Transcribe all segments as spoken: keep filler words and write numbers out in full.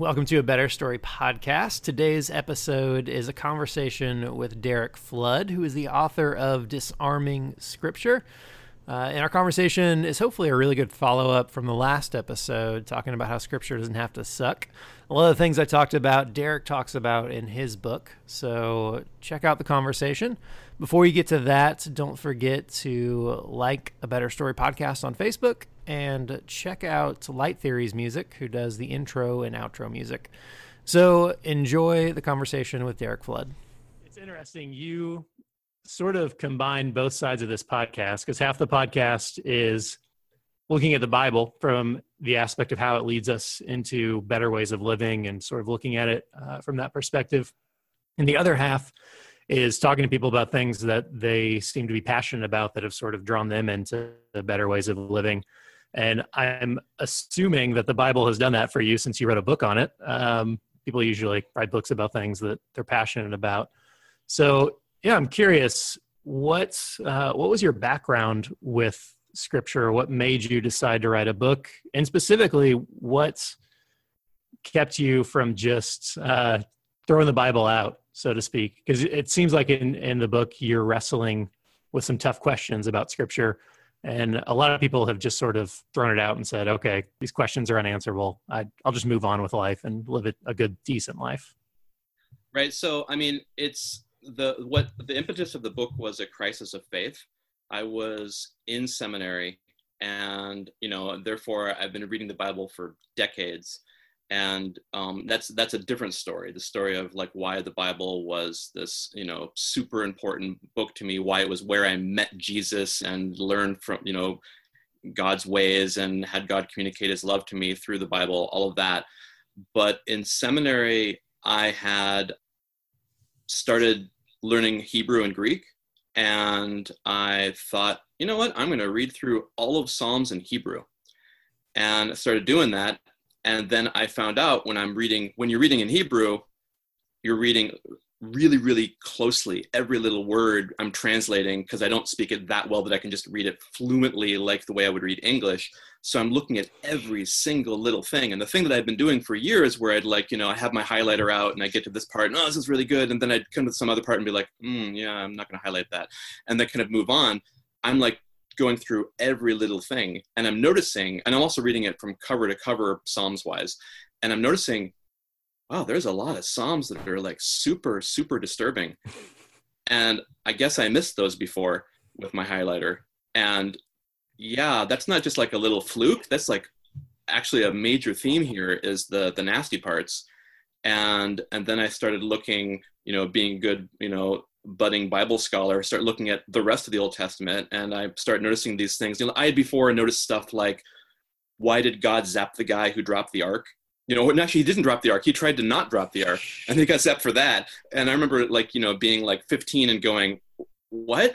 Welcome to A Better Story Podcast. Today's episode is a conversation with Derek Flood, who is the author of Disarming Scripture. Uh, and our conversation is hopefully a really good follow-up from the last episode, talking about how Scripture doesn't have to suck. A lot of the things I talked about, Derek talks about in his book, so check out the conversation. Before you get to that, don't forget to like A Better Story Podcast on Facebook and check out Light Theories Music, who does the intro and outro music. So enjoy the conversation with Derek Flood. It's interesting, you sort of combine both sides of this podcast, because half the podcast is looking at the Bible from the aspect of how it leads us into better ways of living and sort of looking at it uh, from that perspective. And the other half is talking to people about things that they seem to be passionate about that have sort of drawn them into the better ways of living. And I'm assuming that the Bible has done that for you since you wrote a book on it. Um, people usually write books about things that they're passionate about. So yeah, I'm curious, what, uh, what was your background with Scripture? What made you decide to write a book? And specifically, what kept you from just uh, throwing the Bible out, so to speak? Because it seems like in, in the book, you're wrestling with some tough questions about Scripture. And a lot of people have just sort of thrown it out and said, okay, these questions are unanswerable. I, I'll just move on with life and live a, a good, decent life. Right. So, I mean, it's... The what the impetus of the book was a crisis of faith. I was in seminary, and you know, therefore, I've been reading the Bible for decades, and um, that's that's a different story. The story of like why the Bible was this, you know, super important book to me. Why it was where I met Jesus and learned from, you know, God's ways and had God communicate His love to me through the Bible. All of that, but in seminary, I had started learning Hebrew and Greek, and I thought, you know what, I'm going to read through all of Psalms in Hebrew. And I started doing that, and then I found out when I'm reading, when you're reading in Hebrew, you're reading really, really closely. Every little word I'm translating, because I don't speak it that well that I can just read it fluently like the way I would read English. So I'm looking at every single little thing. And the thing that I've been doing for years where I'd like, you know, I have my highlighter out and I get to this part and oh, this is really good. And then I'd come to some other part and be like, mm, yeah, I'm not going to highlight that. And then kind of move on. I'm like going through every little thing, and I'm noticing, and I'm also reading it from cover to cover Psalms wise. And I'm noticing, wow, there's a lot of Psalms that are like super, super disturbing. And I guess I missed those before with my highlighter. And yeah, that's not just like a little fluke. That's like actually a major theme here is the the nasty parts. And and then I started looking, you know, being a good, you know, budding Bible scholar, start looking at the rest of the Old Testament, and I start noticing these things. You know, I had before noticed stuff like, why did God zap the guy who dropped the ark? You know, and actually he didn't drop the ark. He tried to not drop the ark, and he got zapped for that. And I remember like, you know, being like fifteen and going, what?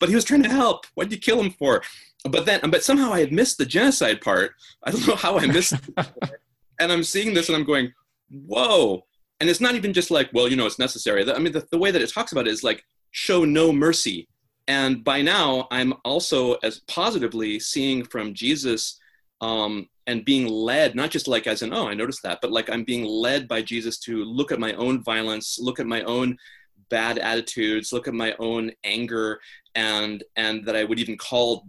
But he was trying to help. What did you kill him for? But then, but somehow I had missed the genocide part. I don't know how I missed it. And I'm seeing this and I'm going, whoa. And it's not even just like, well, you know, it's necessary. I mean, the, the way that it talks about it is like, show no mercy. And by now I'm also as positively seeing from Jesus um, and being led, not just like as in, oh, I noticed that, but like I'm being led by Jesus to look at my own violence, look at my own bad attitudes, look at my own anger, and and that I would even call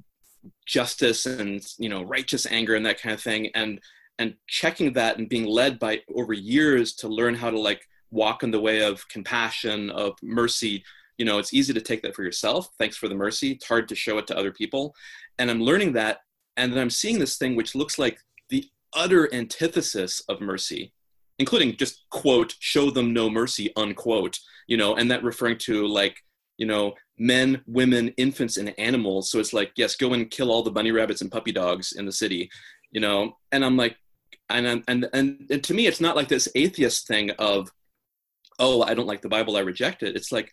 justice and, you know, righteous anger and that kind of thing, and and checking that and being led by over years to learn how to like walk in the way of compassion, of mercy. You know, it's easy to take that for yourself. Thanks for the mercy. It's hard to show it to other people. And I'm learning that, and then I'm seeing this thing which looks like the utter antithesis of mercy, including just quote, show them no mercy, unquote, you know, and that referring to like, you know, men, women, infants, and animals. So it's like, yes, go and kill all the bunny rabbits and puppy dogs in the city, you know? And I'm like, and I'm, and, and, and to me, it's not like this atheist thing of, oh, I don't like the Bible, I reject it. It's like,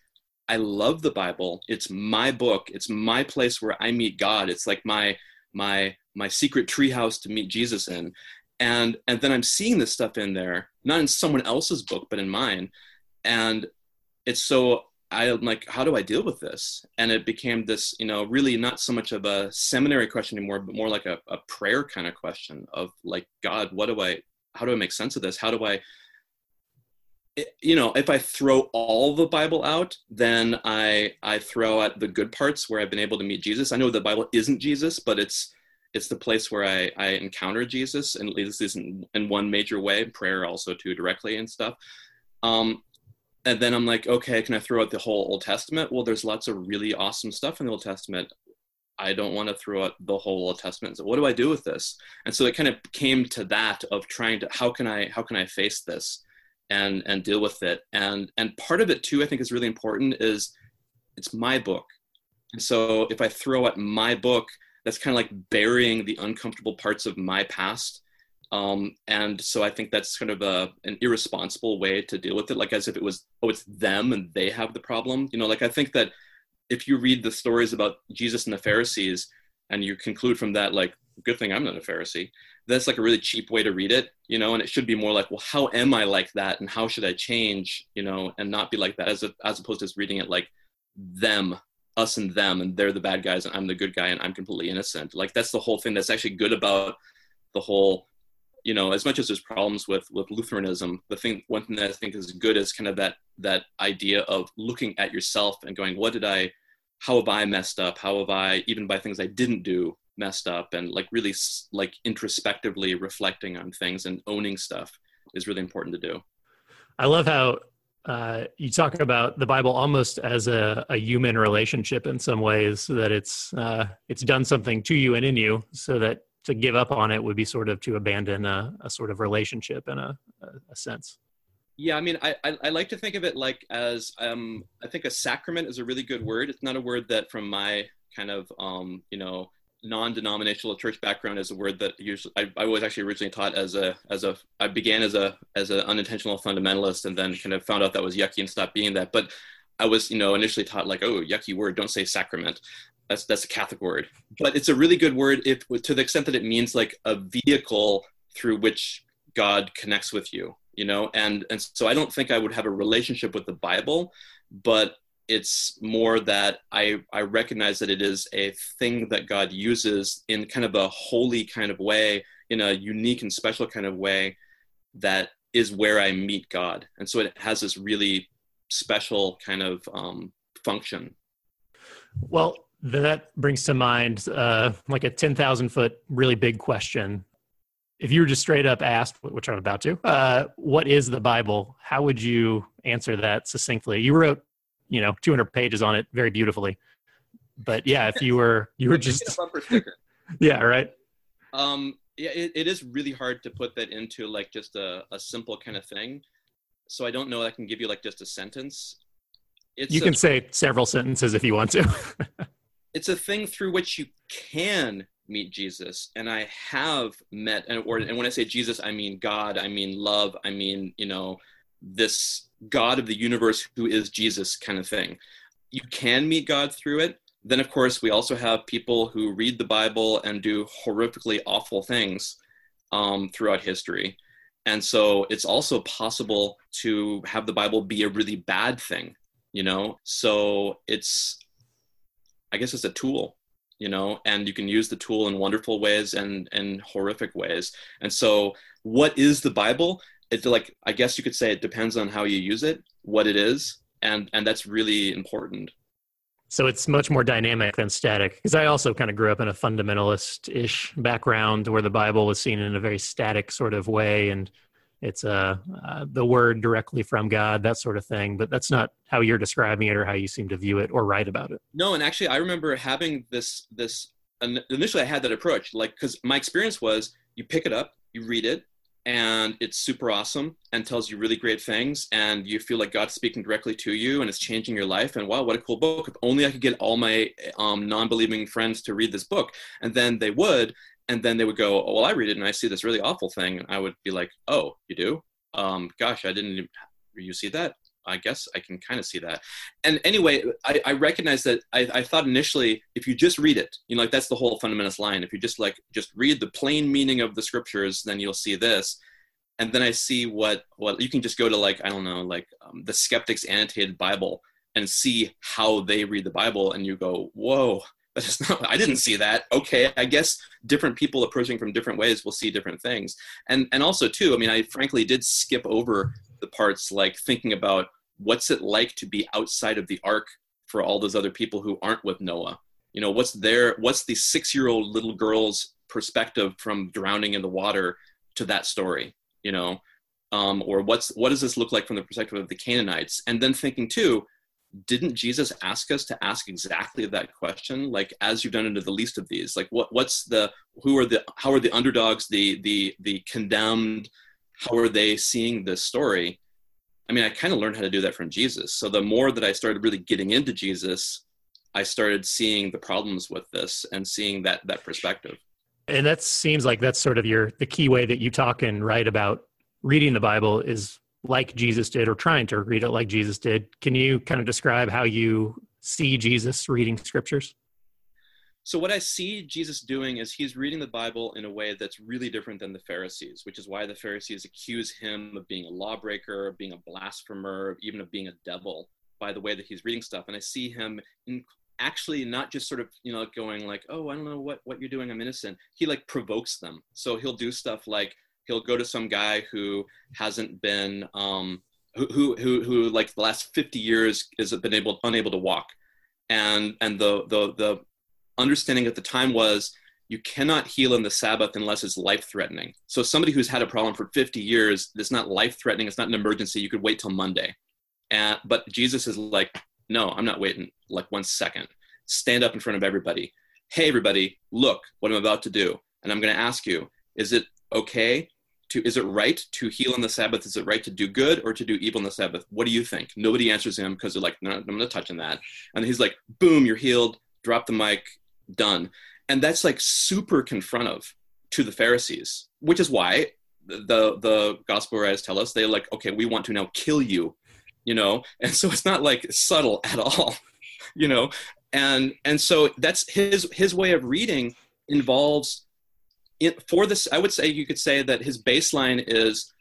I love the Bible. It's my book. It's my place where I meet God. It's like my, my, my secret treehouse to meet Jesus in. And, and then I'm seeing this stuff in there, not in someone else's book, but in mine. And it's so, I'm like, how do I deal with this? And it became this, you know, really not so much of a seminary question anymore, but more like a, a prayer kind of question of like, God, what do I, how do I make sense of this? How do I, you know, if I throw all the Bible out, then I I throw out the good parts where I've been able to meet Jesus. I know the Bible isn't Jesus, but it's it's the place where I, I encounter Jesus, and at least this in, in one major way, prayer also too directly and stuff. Um, and then I'm like, okay, can I throw out the whole Old Testament? Well, there's lots of really awesome stuff in the Old Testament. I don't want to throw out the whole Old Testament. So what do I do with this? And so it kind of came to that of trying to, how can I, how can I face this and, and deal with it? And, and part of it too, I think is really important, is it's my book. And so if I throw out my book, that's kind of like burying the uncomfortable parts of my past. Um, and so I think that's kind of a, an irresponsible way to deal with it. Like as if it was, oh, it's them and they have the problem. You know, like I think that if you read the stories about Jesus and the Pharisees and you conclude from that, like, good thing I'm not a Pharisee, that's like a really cheap way to read it, you know, and it should be more like, well, how am I like that? And how should I change, you know, and not be like that, as, a, as opposed to just reading it like them, us and them, and they're the bad guys and I'm the good guy and I'm completely innocent. Like that's the whole thing that's actually good about the whole, you know, as much as there's problems with, with Lutheranism, the thing, one thing that I think is good is kind of that, that idea of looking at yourself and going, what did I, how have I messed up? How have I, even by things I didn't do, messed up? And like really like introspectively reflecting on things and owning stuff is really important to do. I love how uh, you talk about the Bible almost as a, a human relationship in some ways, so that it's uh, it's done something to you and in you, so that to give up on it would be sort of to abandon a, a sort of relationship in a, a sense. Yeah, I mean, I, I I like to think of it like as, um, I think a sacrament is a really good word. It's not a word that from my kind of, um, you know, non-denominational church background is a word that usually, I, I was actually originally taught as a, as a, I began as a, as an unintentional fundamentalist and then kind of found out that was yucky and stopped being that. But I was, you know, initially taught like, oh, yucky word, don't say sacrament. That's, that's a Catholic word. But it's a really good word if to the extent that it means like a vehicle through which God connects with you. You know, and, and so I don't think I would have a relationship with the Bible, but it's more that I, I recognize that it is a thing that God uses in kind of a holy kind of way, in a unique and special kind of way, that is where I meet God. And so it has this really special kind of um, function. Well, that brings to mind uh, like a ten thousand foot, really big question. If you were just straight up asked, which I'm about to, uh, what is the Bible? How would you answer that succinctly? You wrote, you know, two hundred pages on it very beautifully, but yeah, if you were, you were just, yeah, right. Um, yeah, it, it is really hard to put that into like just a, a simple kind of thing. So I don't know that I can give you like just a sentence. It's you a, can say several sentences if you want to. It's a thing through which you can meet Jesus, and I have met, and, or, and when I say Jesus, I mean God, I mean love, I mean, you know, this God of the universe who is Jesus kind of thing. You can meet God through it. Then, of course, we also have people who read the Bible and do horrifically awful things um, throughout history. And so it's also possible to have the Bible be a really bad thing, you know? So it's, I guess it's a tool. You know, and you can use the tool in wonderful ways and, and horrific ways. And so what is the Bible? It's like, I guess you could say it depends on how you use it, what it is. And, and that's really important. So it's much more dynamic than static. Because I also kind of grew up in a fundamentalist-ish background where the Bible was seen in a very static sort of way. And it's uh, uh, the word directly from God, that sort of thing. But that's not how you're describing it or how you seem to view it or write about it. No, and actually I remember having this, this initially I had that approach, like, because my experience was you pick it up, you read it, and it's super awesome and tells you really great things. And you feel like God's speaking directly to you and it's changing your life. And wow, what a cool book. If only I could get all my um, non-believing friends to read this book. And then they would. And then they would go, oh, well, I read it and I see this really awful thing. And I would be like, oh, you do? Um, gosh, I didn't even, you see that? I guess I can kind of see that. And anyway, I, I recognize that I, I thought initially, if you just read it, you know, like that's the whole fundamentalist line. If you just like, just read the plain meaning of the scriptures, then you'll see this. And then I see what, what you can just go to like, I don't know, like um, the Skeptics Annotated Bible and see how they read the Bible. And you go, whoa, That's just not, I didn't see that. Okay, I guess different people approaching from different ways will see different things. And and also too, I mean, I frankly did skip over the parts like thinking about what's it like to be outside of the ark for all those other people who aren't with Noah. You know, what's their, what's the six-year-old little girl's perspective from drowning in the water to that story, you know? Um, or what's, what does this look like from the perspective of the Canaanites? And then thinking too, didn't Jesus ask us to ask exactly that question? Like, as you've done unto the least of these, like what, what's the, who are the, how are the underdogs, the, the, the condemned, how are they seeing this story? I mean, I kind of learned how to do that from Jesus. So the more that I started really getting into Jesus, I started seeing the problems with this and seeing that, that perspective. And that seems like that's sort of your, the key way that you talk and write about reading the Bible is like Jesus did, or trying to read it like Jesus did. Can you kind of describe how you see Jesus reading scriptures? So what I see Jesus doing is he's reading the Bible in a way that's really different than the Pharisees, which is why the Pharisees accuse him of being a lawbreaker, of being a blasphemer, even of being a devil by the way that he's reading stuff. And I see him in actually not just sort of, you know, going like, oh, I don't know what, what you're doing, I'm innocent. He like provokes them. So he'll do stuff like, he'll go to some guy who hasn't been, um, who, who, who, who like the last fifty years has been able, unable to walk. And, and the, the, the understanding at the time was you cannot heal on the Sabbath unless it's life-threatening. So somebody who's had a problem for fifty years, that's not life-threatening. It's not an emergency. You could wait till Monday. And, but Jesus is like, no, I'm not waiting like one second. Stand up in front of everybody. Hey, everybody, look what I'm about to do. And I'm going to ask you, is it okay to, is it right to heal on the Sabbath? Is it right to do good or to do evil on the Sabbath? What do you think? Nobody answers him because they're like, no, I'm not touching that. And he's like, boom, you're healed. Drop the mic. Done. And that's like super confrontive to the Pharisees, which is why the, the gospel writers tell us, they're like, okay, we want to now kill you, you know? And so it's not like subtle at all, you know? And, and so that's his, his way of reading involves it, for this, I would say you could say that his baseline is,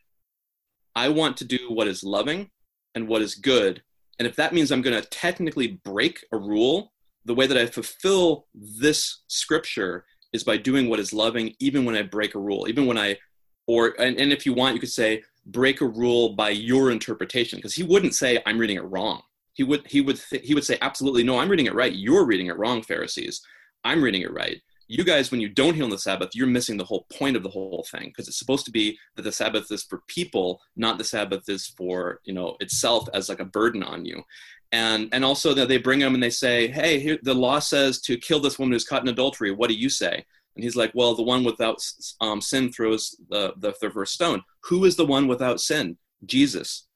I want to do what is loving and what is good. And if that means I'm going to technically break a rule, the way that I fulfill this scripture is by doing what is loving, even when I break a rule, even when I, or, and, and if you want, you could say, break a rule by your interpretation, because he wouldn't say, I'm reading it wrong. He would, he would, th- he would say, absolutely, no, I'm reading it right. You're reading it wrong, Pharisees. I'm reading it right. You guys, when you don't heal on the Sabbath, you're missing the whole point of the whole thing, because it's supposed to be that the Sabbath is for people, not the Sabbath is for, you know, itself as like a burden on you. And and also that they bring him and they say, hey, here, the law says to kill this woman who's caught in adultery. What do you say? And he's like, well, the one without um, sin throws the, the the first stone. Who is the one without sin? Jesus.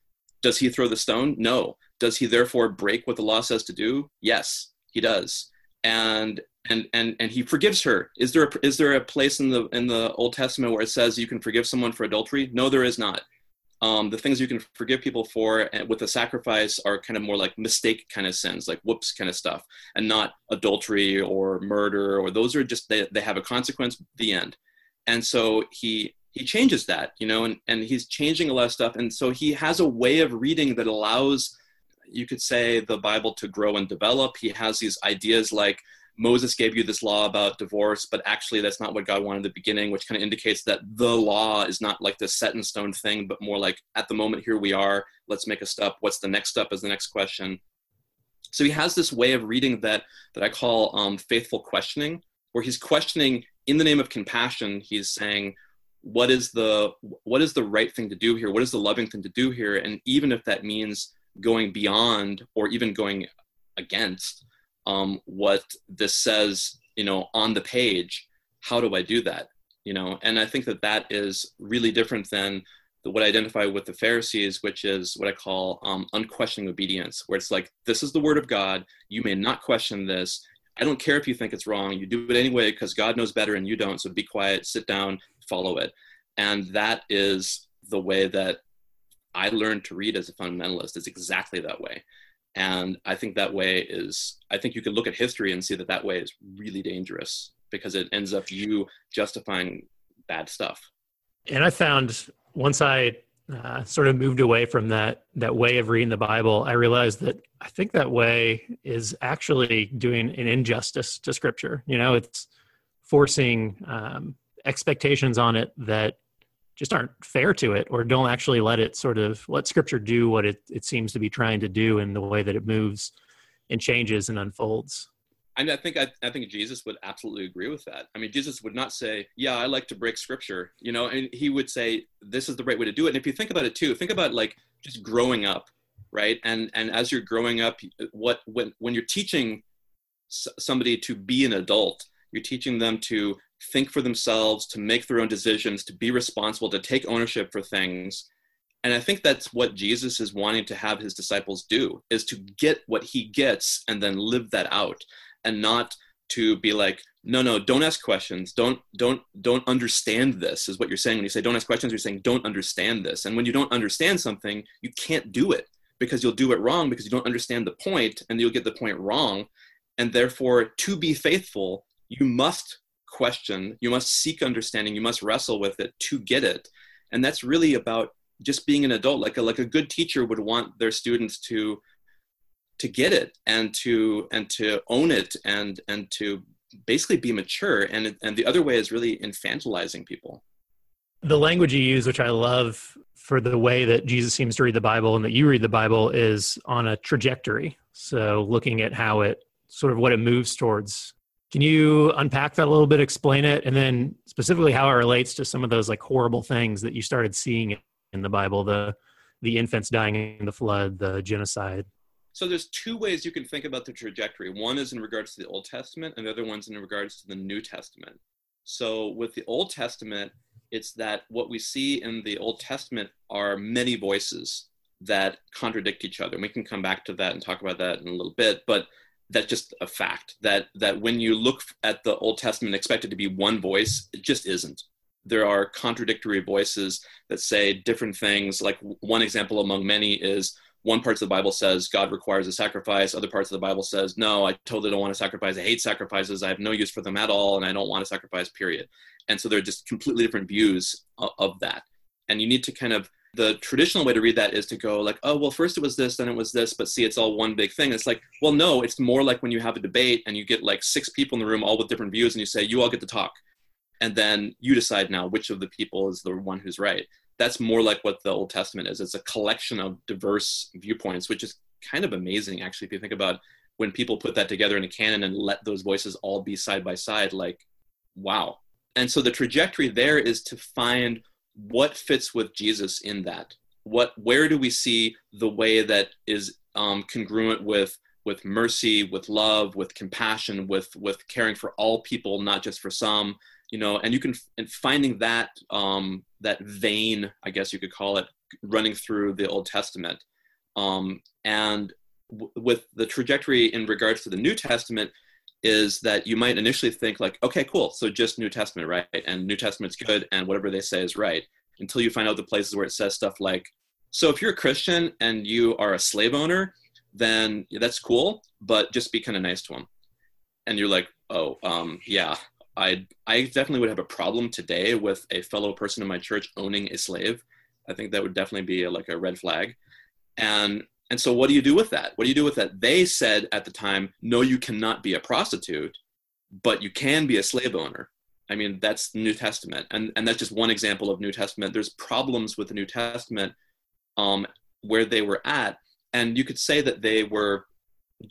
Does he throw the stone? No. Does he therefore break what the law says to do? Yes, he does. And and and and he forgives her. Is there a, is there a place in the in the Old Testament where it says you can forgive someone for adultery? No, there is not. Um, the things you can forgive people for and with a sacrifice are kind of more like mistake kind of sins, like whoops kind of stuff, and not adultery or murder, or those are just, they, they have a consequence, the end. And so he he changes that, you know, and, and he's changing a lot of stuff. And so he has a way of reading that allows, you could say, the Bible to grow and develop. He has these ideas like, Moses gave you this law about divorce, but actually that's not what God wanted at the beginning, which kind of indicates that the law is not like this set in stone thing, but more like at the moment, here we are, let's make a step. What's the next step is the next question. So he has this way of reading that that I call um, faithful questioning, where he's questioning in the name of compassion. He's saying, what is the what is the right thing to do here? What is the loving thing to do here? And even if that means going beyond or even going against Um, what this says, you know, on the page, how do I do that? You know, and I think that that is really different than the, what I identify with the Pharisees, which is what I call um, unquestioning obedience, where it's like, this is the word of God. You may not question this. I don't care if you think it's wrong. You do it anyway, because God knows better and you don't. So be quiet, sit down, follow it. And that is the way that I learned to read as a fundamentalist, is exactly that way. And I think that way is, I think you can look at history and see that that way is really dangerous, because it ends up you justifying bad stuff. And I found once I uh, sort of moved away from that that way of reading the Bible, I realized that I think that way is actually doing an injustice to Scripture. You know, it's forcing um, expectations on it that just aren't fair to it, or don't actually let it sort of let Scripture do what it, it seems to be trying to do in the way that it moves and changes and unfolds. I mean, I think I, I think Jesus would absolutely agree with that. I mean, Jesus would not say, "Yeah, I like to break Scripture," you know, and he would say, "This is the right way to do it." And if you think about it too, think about like just growing up, right? And and as you're growing up, what when when you're teaching somebody to be an adult, you're teaching them to think for themselves, to make their own decisions, to be responsible, to take ownership for things. And I think that's what Jesus is wanting to have his disciples do, is to get what he gets and then live that out. And not to be like, no, no, don't ask questions. Don't, don't, don't understand this is what you're saying. When you say don't ask questions, you're saying don't understand this. And when you don't understand something, you can't do it because you'll do it wrong because you don't understand the point, and you'll get the point wrong. And therefore, to be faithful, you must question, you must seek understanding, you must wrestle with it to get it. And that's really about just being an adult. Like a, like a good teacher would want their students to to get it and to and to own it and and to basically be mature. And and the other way is really infantilizing people. The language you use, which I love for the way that Jesus seems to read the Bible and that you read the Bible, is on a trajectory. So looking at how it sort of what it moves towards. Can you unpack that a little bit, explain it, and then specifically how it relates to some of those like horrible things that you started seeing in the Bible, the the infants dying in the flood, the genocide? So there's two ways you can think about the trajectory. One is in regards to the Old Testament, and the other one's in regards to the New Testament. So with the Old Testament, it's that what we see in the Old Testament are many voices that contradict each other. And we can come back to that and talk about that in a little bit, but that's just a fact that, that when you look at the Old Testament, expect it to be one voice, it just isn't. There are contradictory voices that say different things. Like one example among many is, one part of the Bible says God requires a sacrifice. Other parts of the Bible says, no, I totally don't want to sacrifice. I hate sacrifices. I have no use for them at all. And I don't want to sacrifice, period. And so they're just completely different views of that. And you need to kind of, the traditional way to read that is to go like, oh, well, first it was this, then it was this, but see, it's all one big thing. It's like, well, no, it's more like when you have a debate and you get like six people in the room, all with different views, and you say, you all get to talk. And then you decide now which of the people is the one who's right. That's more like what the Old Testament is. It's a collection of diverse viewpoints, which is kind of amazing, actually, if you think about when people put that together in a canon and let those voices all be side by side, like, wow. And so the trajectory there is to find what fits with Jesus in that. What, where do we see the way that is um, congruent with with mercy, with love, with compassion, with with caring for all people, not just for some. You know, and you can, and finding that um, that vein, I guess you could call it, running through the Old Testament, um, and w- with the trajectory in regards to the New Testament, is that you might initially think like, okay, cool, so just New Testament, right? And New Testament's good, and whatever they say is right, until you find out the places where it says stuff like, so if you're a Christian and you are a slave owner, then that's cool, but just be kind of nice to them. And you're like, oh, um, yeah. I I definitely would have a problem today with a fellow person in my church owning a slave. I think that would definitely be a, like a red flag. And and so what do you do with that? What do you do with that? They said at the time, no, you cannot be a prostitute, but you can be a slave owner. I mean, that's New Testament. And and that's just one example of New Testament. There's problems with the New Testament um, where they were at. And you could say that they were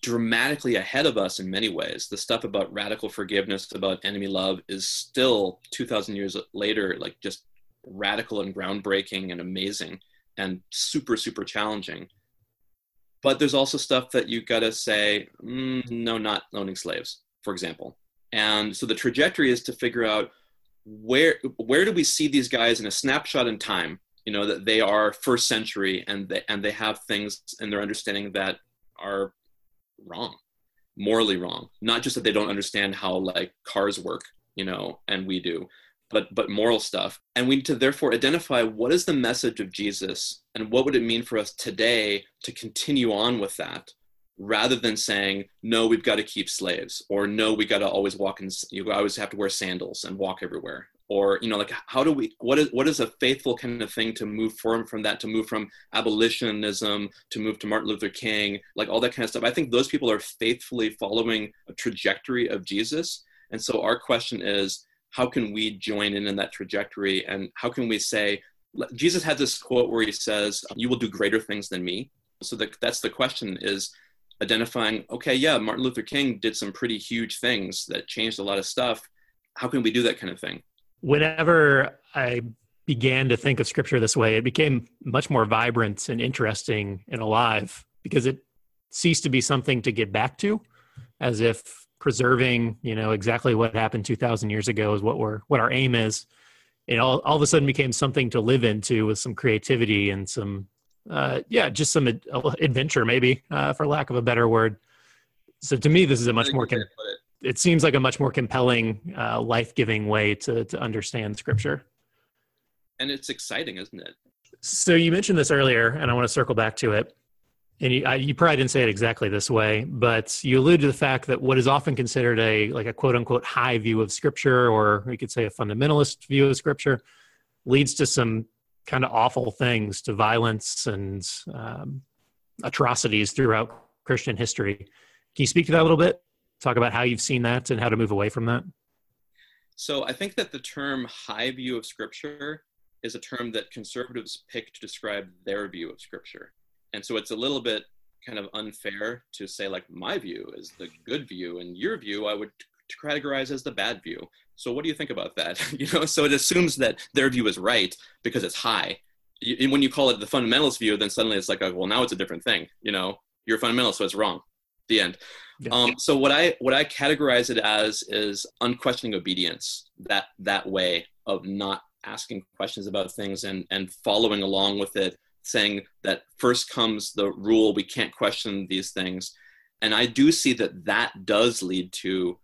dramatically ahead of us in many ways. The stuff about radical forgiveness, about enemy love, is still two thousand years later, like just radical and groundbreaking and amazing and super, super challenging. But there's also stuff that you gotta say, mm, no, not owning slaves, for example. And so the trajectory is to figure out where where do we see these guys in a snapshot in time, you know, that they are first century and they, and they have things in their understanding that are wrong, morally wrong, not just that they don't understand how like cars work, you know, and we do, but but moral stuff. And we need to therefore identify what is the message of Jesus and what would it mean for us today to continue on with that, rather than saying, no, we've got to keep slaves, or no, we got to always walk in, you always have to wear sandals and walk everywhere. or, you know, like, how do we, what is, what is a faithful kind of thing to move from, from that, to move from abolitionism, to move to Martin Luther King, like all that kind of stuff. I think those people are faithfully following a trajectory of Jesus. And so our question is, how can we join in in that trajectory? And how can we say, Jesus had this quote where he says, you will do greater things than me. So the, that's the question, is identifying, okay, yeah, Martin Luther King did some pretty huge things that changed a lot of stuff. How can we do that kind of thing? Whenever I began to think of scripture this way, it became much more vibrant and interesting and alive, because it ceased to be something to get back to, as if preserving, you know, exactly what happened two thousand years ago is what we're, what our aim is. It all, all of a sudden became something to live into with some creativity and some, uh, yeah, just some ad- adventure maybe, uh, for lack of a better word. So to me, this is a much more, com- it seems like a much more compelling, uh, life-giving way to, to understand scripture. And it's exciting, isn't it? So you mentioned this earlier, and I want to circle back to it. And you, I, you probably didn't say it exactly this way, but you alluded to the fact that what is often considered a, like a quote unquote high view of scripture, or we could say a fundamentalist view of scripture, leads to some kind of awful things, to violence and um, atrocities throughout Christian history. Can you speak to that a little bit? Talk about how you've seen that and how to move away from that. So I think that the term high view of scripture is a term that conservatives pick to describe their view of scripture. And so it's a little bit kind of unfair to say, like, my view is the good view and your view I would categorize as the bad view. So what do you think about that? You know, so it assumes that their view is right because it's high. You, and when you call it the fundamentalist view, then suddenly it's like, oh, well, now it's a different thing. You know, you're a fundamentalist, so it's wrong. The end. Yeah. Um, so what I what I categorize it as is unquestioning obedience. That that way of not asking questions about things and and following along with it, saying that first comes the rule, we can't question these things. And I do see that that does lead to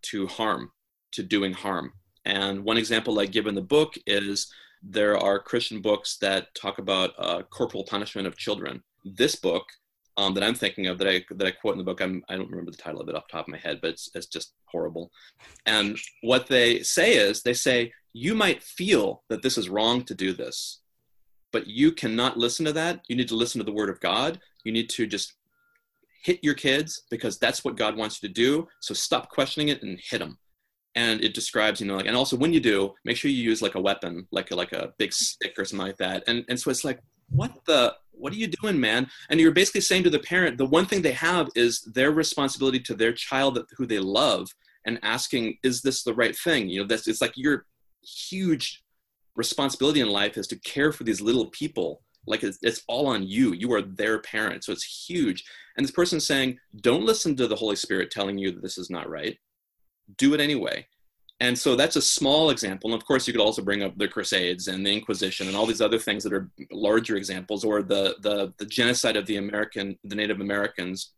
to harm, to doing harm. And one example I give in the book is there are Christian books that talk about uh, corporal punishment of children. This book um, that I'm thinking of, that I that I quote in the book, I'm, I don't remember the title of it off the top of my head, but it's, it's just horrible. And what they say is, they say, you might feel that this is wrong to do this, but you cannot listen to that. You need to listen to the word of God. You need to just hit your kids because that's what God wants you to do. So stop questioning it and hit them. And it describes, you know, like, and also when you do, make sure you use like a weapon, like a, like a big stick or something like that. And and so it's like, what the, what are you doing, man? And you're basically saying to the parent, the one thing they have is their responsibility to their child who they love, and asking, is this the right thing? You know, that's, it's like your huge responsibility in life is to care for these little people. Like it's, it's all on you. You are their parent. So it's huge. And this person's saying, don't listen to the Holy Spirit telling you that this is not right. Do it anyway. And so that's a small example. And of course you could also bring up the Crusades and the Inquisition and all these other things that are larger examples, or the, the, the genocide of the American, the Native Americans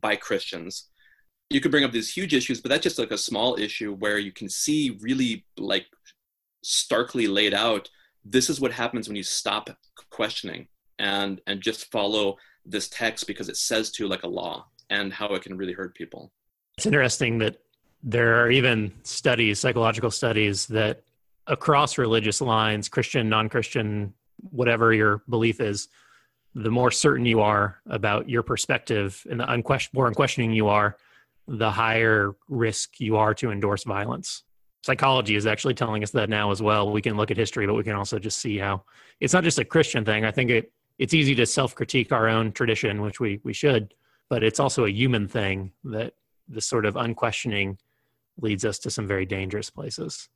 by Christians. You could bring up these huge issues, but that's just like a small issue where you can see really like starkly laid out, this is what happens when you stop questioning and and just follow this text because it says to, like a law, and how it can really hurt people. It's interesting that there are even studies, psychological studies, that across religious lines, Christian, non-Christian, whatever your belief is, the more certain you are about your perspective and the unquestion- more unquestioning you are, the higher risk you are to endorse violence. Psychology is actually telling us that now as well. We can look at history, but we can also just see how it's not just a Christian thing. I think it, it's easy to self-critique our own tradition, which we we should, but it's also a human thing that this sort of unquestioning leads us to some very dangerous places.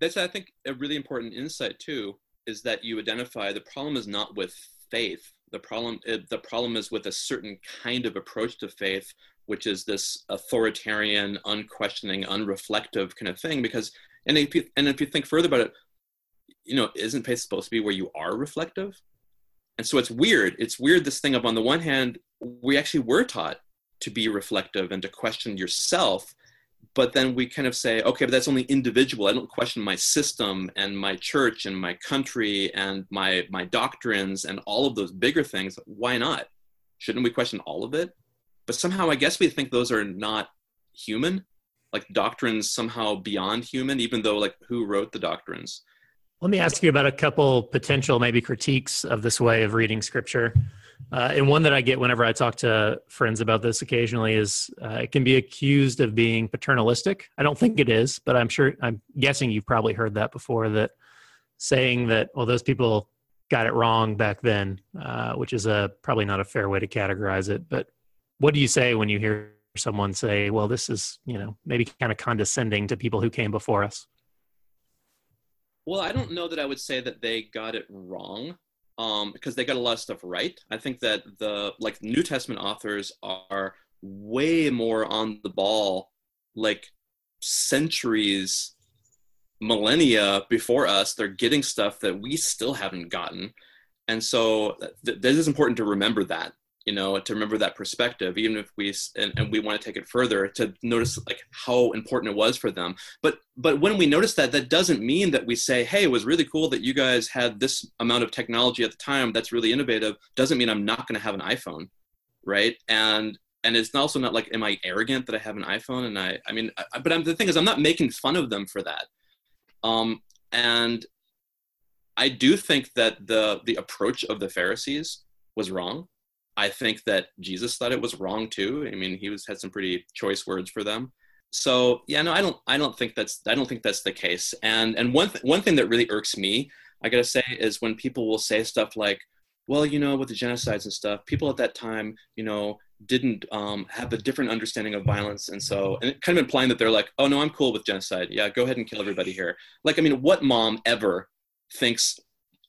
That's, I think, a really important insight too, is that you identify the problem is not with faith. The problem, the problem is with a certain kind of approach to faith, which is this authoritarian, unquestioning, unreflective kind of thing. Because, and if you, and if you think further about it, you know, isn't faith supposed to be where you are reflective? And so it's weird. It's weird, this thing of, on the one hand, we actually were taught to be reflective and to question yourself, but then we kind of say, okay, but that's only individual. I don't question my system and my church and my country and my, my doctrines and all of those bigger things. Why not? Shouldn't we question all of it? But somehow, I guess we think those are not human. like doctrines somehow beyond human, even though like who wrote the doctrines? Let me ask you about a couple potential maybe critiques of this way of reading scripture. Uh, and one that I get whenever I talk to friends about this occasionally is uh, it can be accused of being paternalistic. I don't think it is, but I'm sure, I'm guessing you've probably heard that before, that saying that, well, those people got it wrong back then, uh, which is a, probably not a fair way to categorize it. But what do you say when you hear someone say, well, this is, you know, maybe kind of condescending to people who came before us? Well, I don't know that I would say that they got it wrong. Um, because they got a lot of stuff right. I think that the like New Testament authors are way more on the ball, like centuries, millennia before us. They're getting stuff that we still haven't gotten. And so th- this is important to remember that, you know, to remember that perspective, even if we, and, and we want to take it further, to notice like how important it was for them. But, but when we notice that, that doesn't mean that we say, hey, it was really cool that you guys had this amount of technology at the time. That's really innovative. Doesn't mean I'm not going to have an iPhone. Right. And, and it's also not like, am I arrogant that I have an iPhone? And I, I mean, I, but I'm, the thing is, I'm not making fun of them for that. Um, and I do think that the, the approach of the Pharisees was wrong. I think that Jesus thought it was wrong too. I mean, he was had some pretty choice words for them. So yeah, no, I don't, I don't think that's, I don't think that's the case. And and one th- one thing that really irks me, I gotta say, is when people will say stuff like, well, you know, with the genocides and stuff, people at that time, you know, didn't um, have a different understanding of violence, and so and it kind of implying that they're like, oh no, I'm cool with genocide. Yeah, go ahead and kill everybody here. Like, I mean, what mom ever thinks,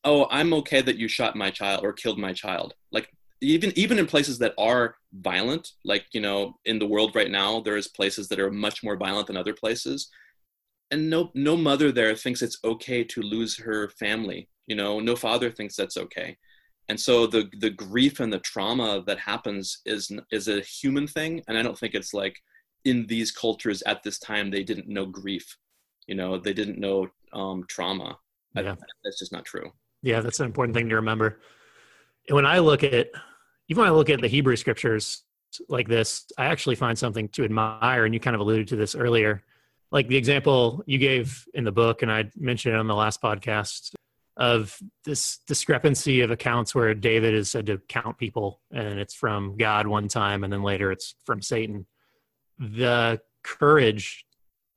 oh, I'm okay that you shot my child or killed my child? Like. Even even in places that are violent, like, you know, in the world right now, there is places that are much more violent than other places. And no no mother there thinks it's okay to lose her family. You know, no father thinks that's okay. And so the the grief and the trauma that happens is is a human thing. And I don't think it's like in these cultures at this time, they didn't know grief. You know, they didn't know um, trauma. Yeah. I don't, that's just not true. Yeah, that's an important thing to remember. And when I look at, even when I look at the Hebrew scriptures like this, I actually find something to admire. And you kind of alluded to this earlier, like the example you gave in the book, and I mentioned it on the last podcast, of this discrepancy of accounts where David is said to count people, and it's from God one time, and then later it's from Satan. The courage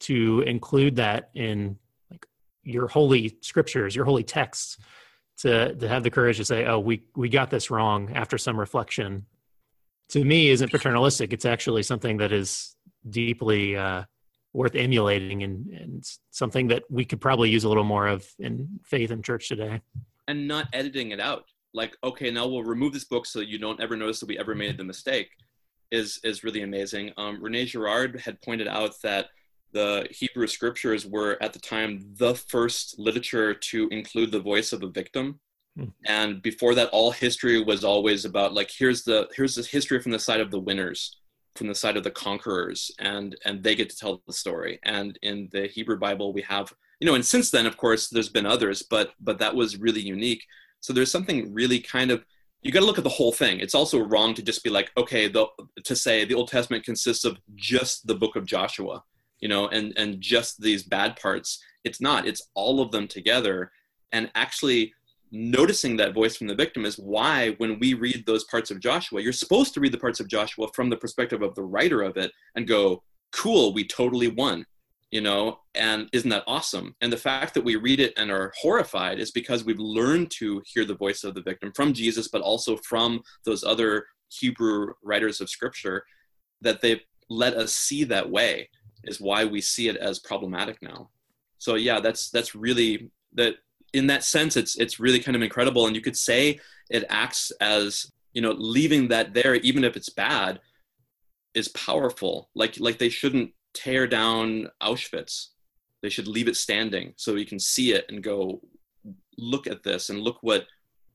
to include that in like your holy scriptures, your holy texts, To, to have the courage to say, oh, we, we got this wrong after some reflection, to me isn't paternalistic. It's actually something that is deeply uh, worth emulating, and, and something that we could probably use a little more of in faith and church today. And not editing it out. Like, okay, now we'll remove this book so you don't ever notice that we ever made the mistake is, is really amazing. Um, René Girard had pointed out that the Hebrew scriptures were at the time the first literature to include the voice of a victim. Mm. And before that, all history was always about like, here's the, here's the history from the side of the winners, from the side of the conquerors, and, and they get to tell the story. And in the Hebrew Bible we have, you know, and since then, of course, there's been others, but, but that was really unique. So there's something really kind of, you got to look at the whole thing. It's also wrong to just be like, okay, the, to say the Old Testament consists of just the book of Joshua. You know, and, and just these bad parts. It's not, it's all of them together. And actually noticing that voice from the victim is why when we read those parts of Joshua, you're supposed to read the parts of Joshua from the perspective of the writer of it and go, cool, we totally won, you know, and isn't that awesome? And the fact that we read it and are horrified is because we've learned to hear the voice of the victim from Jesus, but also from those other Hebrew writers of scripture, that they've let us see that way. Is why we see it as problematic now. So yeah, that's that's really that. In that sense, it's it's really kind of incredible, and you could say it acts as, you know, leaving that there, even if it's bad, is powerful. Like like they shouldn't tear down Auschwitz; they should leave it standing so you can see it and go, look at this and look what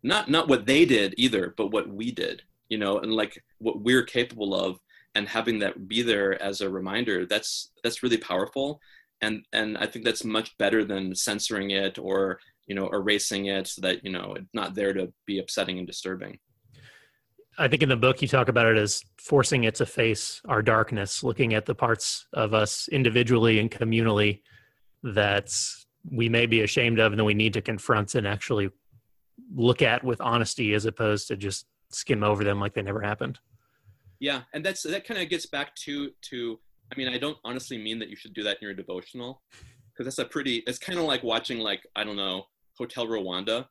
not not what they did either, but what we did, you know, and like what we're capable of. And having that be there as a reminder, that's that's really powerful, and and I think that's much better than censoring it or, you know, erasing it so that, you know, it's not there to be upsetting and disturbing. I think in the book you talk about it as forcing it to face our darkness, looking at the parts of us individually and communally that we may be ashamed of and that we need to confront and actually look at with honesty as opposed to just skim over them like they never happened. Yeah, and that's that kind of gets back to to I mean, I don't honestly mean that you should do that in your devotional, because that's a pretty, it's kind of like watching, like, I don't know, Hotel Rwanda,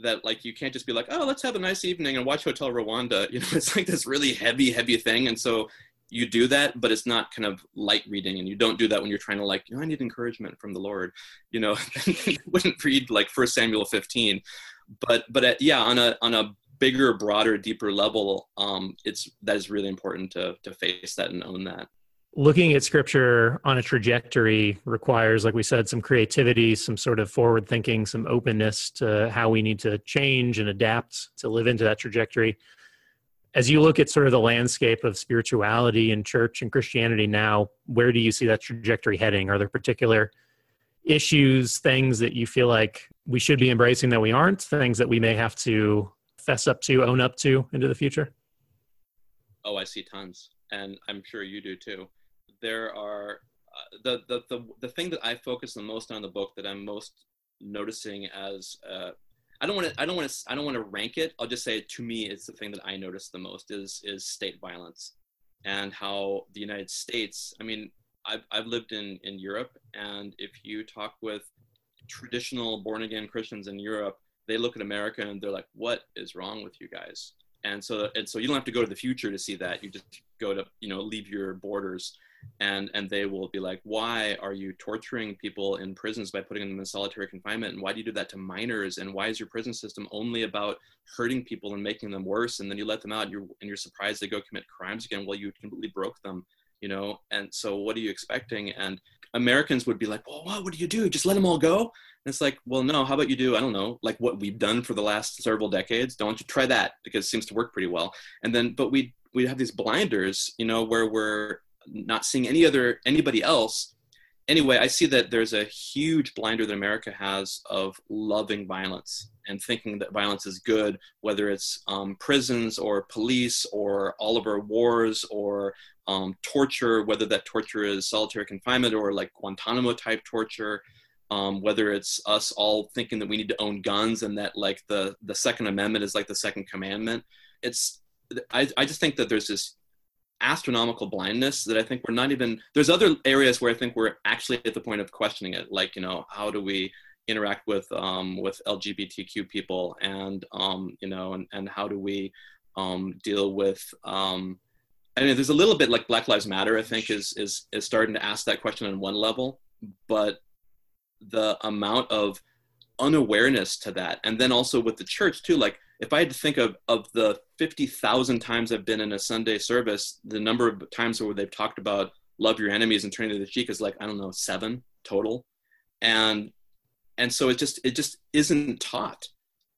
that like you can't just be like, oh, let's have a nice evening and watch Hotel Rwanda. You know, it's like this really heavy, heavy thing. And so you do that, but it's not kind of light reading. And you don't do that when you're trying to like, you know, I need encouragement from the Lord. You know, you wouldn't read like First Samuel fifteen. But but at, yeah, on a on a bigger, broader, deeper level, um, it's that is really important to to face that and own that. Looking at scripture on a trajectory requires, like we said, some creativity, some sort of forward thinking, some openness to how we need to change and adapt to live into that trajectory. As you look at sort of the landscape of spirituality and church and Christianity now, where do you see that trajectory heading? Are there particular issues, things that you feel like we should be embracing that we aren't, things that we may have to fess up to, own up to into the future? Oh, I see tons. And I'm sure you do too. There are uh, the, the the the thing that I focus the most on in the book that I'm most noticing as uh, I don't want to I don't want to I don't want to rank it. I'll just say to me, it's the thing that I notice the most is is state violence, and how the United States. I mean, I've I've lived in in Europe, and if you talk with traditional born again Christians in Europe, they look at America and they're like, "What is wrong with you guys?" And so and so you don't have to go to the future to see that. You just go to, you know, leave your borders. And and they will be like, why are you torturing people in prisons by putting them in solitary confinement? And why do you do that to minors? And why is your prison system only about hurting people and making them worse? And then you let them out and you're, and you're surprised they go commit crimes again. Well, you completely broke them, you know? And so what are you expecting? And Americans would be like, well, what would you do? Just let them all go? And it's like, well, no, how about you do, I don't know, like what we've done for the last several decades. Don't you try that? Because it seems to work pretty well. And then, but we we have these blinders, you know, where we're not seeing any other, anybody else. Anyway, I see that there's a huge blinder that America has of loving violence and thinking that violence is good, whether it's um, prisons or police or all of our wars or um, torture, whether that torture is solitary confinement or like Guantanamo type torture, um, whether it's us all thinking that we need to own guns and that like the, the Second Amendment is like the second commandment. It's, I, I just think that there's this astronomical blindness that I think we're not even, there's other areas where I think we're actually at the point of questioning it. Like, you know, how do we interact with, um, with L G B T Q people and, um, you know, and, and how do we, um, deal with, um, I mean, there's a little bit like Black Lives Matter, I think is, is, is starting to ask that question on one level, but the amount of unawareness to that. And then also with the church too, like, if I had to think of, of the fifty thousand times I've been in a Sunday service, the number of times where they've talked about love your enemies and turning to the cheek is like, I don't know, seven total. And and so it just it just isn't taught.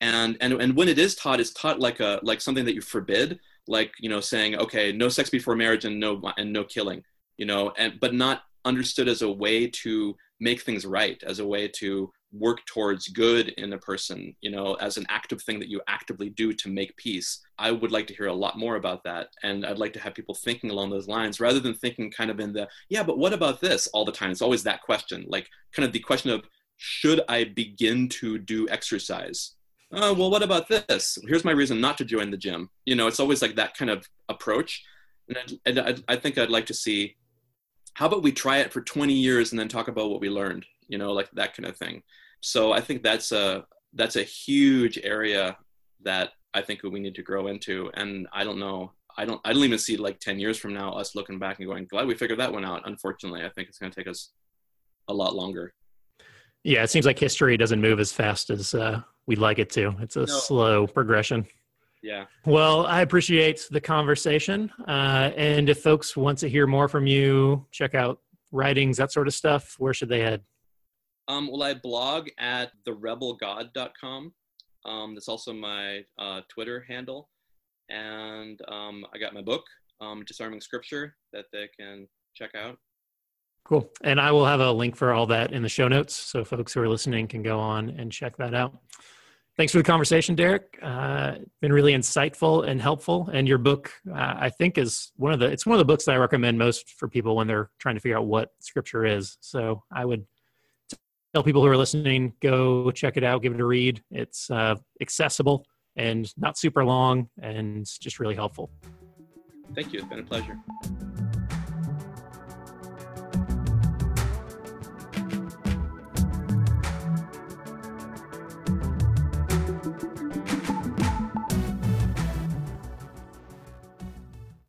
And and and when it is taught, it's taught like a like something that you forbid, like, you know, saying, okay, no sex before marriage and no and no killing, you know, and but not understood as a way to make things right, as a way to work towards good in a person, you know, as an active thing that you actively do to make peace. I would like to hear a lot more about that. And I'd like to have people thinking along those lines rather than thinking kind of in the, yeah, but what about this all the time? It's always that question, like kind of the question of, should I begin to do exercise? Oh, well, what about this? Here's my reason not to join the gym. You know, it's always like that kind of approach. And, I'd, and I'd, I think I'd like to see, how about we try it for twenty years and then talk about what we learned? You know, like that kind of thing. So I think that's a that's a huge area that I think we need to grow into. And I don't know, I don't I don't even see like ten years from now us looking back and going, glad we figured that one out. Unfortunately, I think it's going to take us a lot longer. Yeah, it seems like history doesn't move as fast as uh, we'd like it to. It's a no. slow progression. Yeah. Well, I appreciate the conversation. Uh, and if folks want to hear more from you, check out writings, that sort of stuff, where should they head? Um, well, I blog at the rebel god dot com. Um, that's also my uh, Twitter handle. And um, I got my book, um, Disarming Scripture, that they can check out. Cool. And I will have a link for all that in the show notes, so folks who are listening can go on and check that out. Thanks for the conversation, Derek. Uh, been really insightful and helpful. And your book, uh, I think, is one of the, it's one of the books that I recommend most for people when they're trying to figure out what Scripture is. So I would tell people who are listening, go check it out, give it a read. It's uh, accessible and not super long and it's just really helpful. Thank you. It's been a pleasure.